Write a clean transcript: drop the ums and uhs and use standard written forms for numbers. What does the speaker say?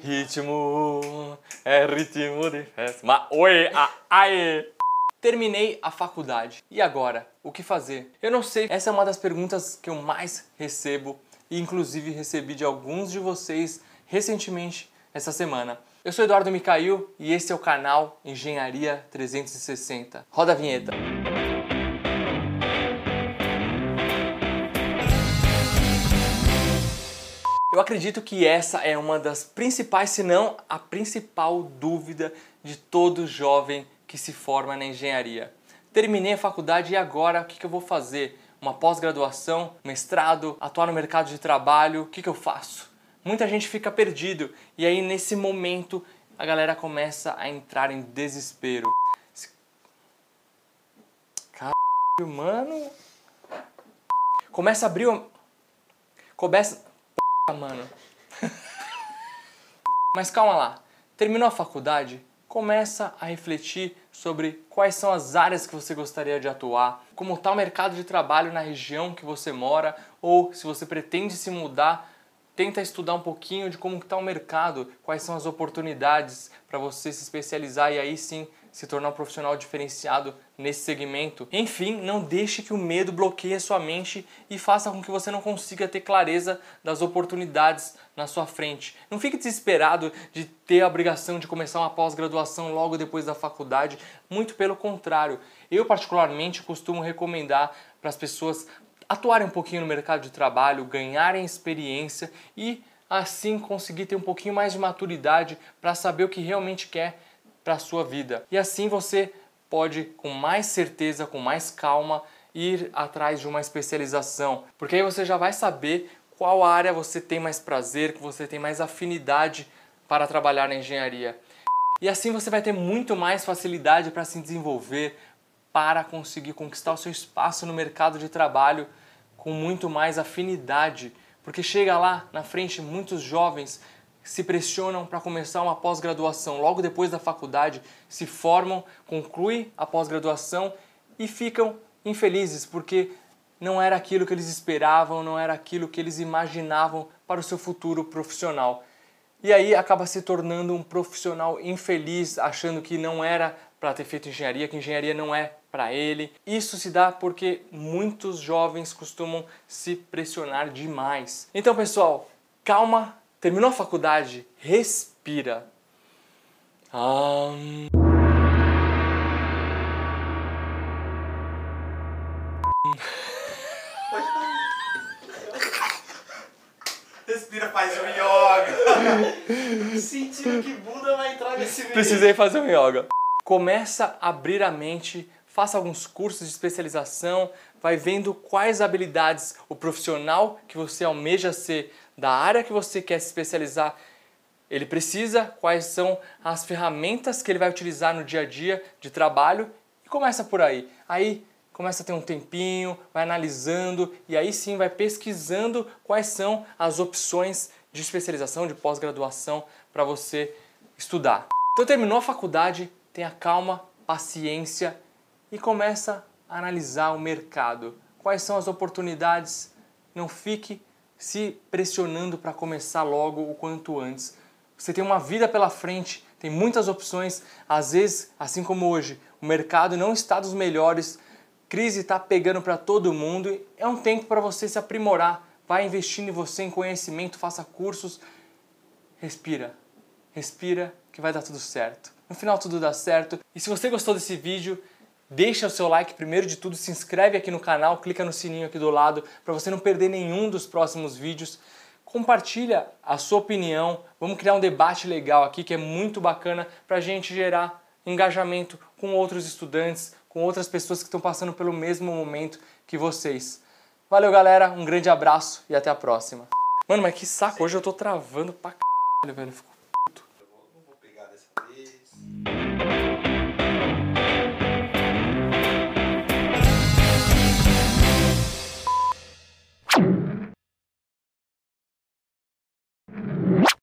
Ritmo é ritmo de festa. Oi, aê! Terminei a faculdade. E agora? O que fazer? Eu não sei. Essa é uma das perguntas que eu mais recebo. E inclusive recebi de alguns de vocês recentemente essa semana. Eu sou Eduardo Micael e esse é o canal Engenharia 360. Roda a vinheta. Eu acredito que essa é uma das principais, se não a principal dúvida de todo jovem que se forma na engenharia. Terminei a faculdade e agora o que eu vou fazer? Uma pós-graduação, mestrado, atuar no mercado de trabalho, o que eu faço? Muita gente fica perdido e aí nesse momento a galera começa a entrar em desespero. Caralho, mano... Começa a abrir o... Começa... Mano. Mas calma lá, terminou a faculdade, começa a refletir sobre quais são as áreas que você gostaria de atuar, como está o mercado de trabalho na região que você mora, ou se você pretende se mudar, tenta estudar um pouquinho de como está o mercado, quais são as oportunidades para você se especializar e aí sim se tornar um profissional diferenciado nesse segmento. Enfim, não deixe que o medo bloqueie a sua mente e faça com que você não consiga ter clareza das oportunidades na sua frente. Não fique desesperado de ter a obrigação de começar uma pós-graduação logo depois da faculdade. Muito pelo contrário. Eu, particularmente, costumo recomendar para as pessoas atuarem um pouquinho no mercado de trabalho, ganharem experiência e, assim, conseguir ter um pouquinho mais de maturidade para saber o que realmente quer para a sua vida. E assim você pode, com mais certeza, com mais calma, ir atrás de uma especialização. Porque aí você já vai saber qual área você tem mais prazer, que você tem mais afinidade para trabalhar na engenharia. E assim você vai ter muito mais facilidade para se desenvolver, para conseguir conquistar o seu espaço no mercado de trabalho com muito mais afinidade. Porque chega lá na frente muitos jovens se pressionam para começar uma pós-graduação logo depois da faculdade, se formam, concluem a pós-graduação e ficam infelizes porque não era aquilo que eles esperavam, não era aquilo que eles imaginavam para o seu futuro profissional. E aí acaba se tornando um profissional infeliz, achando que não era para ter feito engenharia, que engenharia não é para ele. Isso se dá porque muitos jovens costumam se pressionar demais. Então, pessoal, calma. Terminou a faculdade? Respira. Respira, faz um yoga. Sentindo que Buda vai entrar nesse vídeo. Precisei fazer um yoga. Começa a abrir a mente, faça alguns cursos de especialização, vai vendo quais habilidades o profissional que você almeja ser da área que você quer se especializar, ele precisa, quais são as ferramentas que ele vai utilizar no dia a dia de trabalho e começa por aí. Aí começa a ter um tempinho, vai analisando e aí sim vai pesquisando quais são as opções de especialização, de pós-graduação para você estudar. Então terminou a faculdade, tenha calma, paciência e começa a analisar o mercado. Quais são as oportunidades, não fique se pressionando para começar logo o quanto antes. Você tem uma vida pela frente, tem muitas opções. Às vezes, assim como hoje, o mercado não está dos melhores, crise está pegando para todo mundo. É um tempo para você se aprimorar. Vai investindo em você, em conhecimento, faça cursos. Respira, respira que vai dar tudo certo. No final tudo dá certo. E se você gostou desse vídeo, deixa o seu like primeiro de tudo, se inscreve aqui no canal, clica no sininho aqui do lado para você não perder nenhum dos próximos vídeos. Compartilha a sua opinião, vamos criar um debate legal aqui que é muito bacana para a gente gerar engajamento com outros estudantes, com outras pessoas que estão passando pelo mesmo momento que vocês. Valeu galera, um grande abraço e até a próxima. Mano, mas que saco, hoje eu tô travando pra caralho, velho.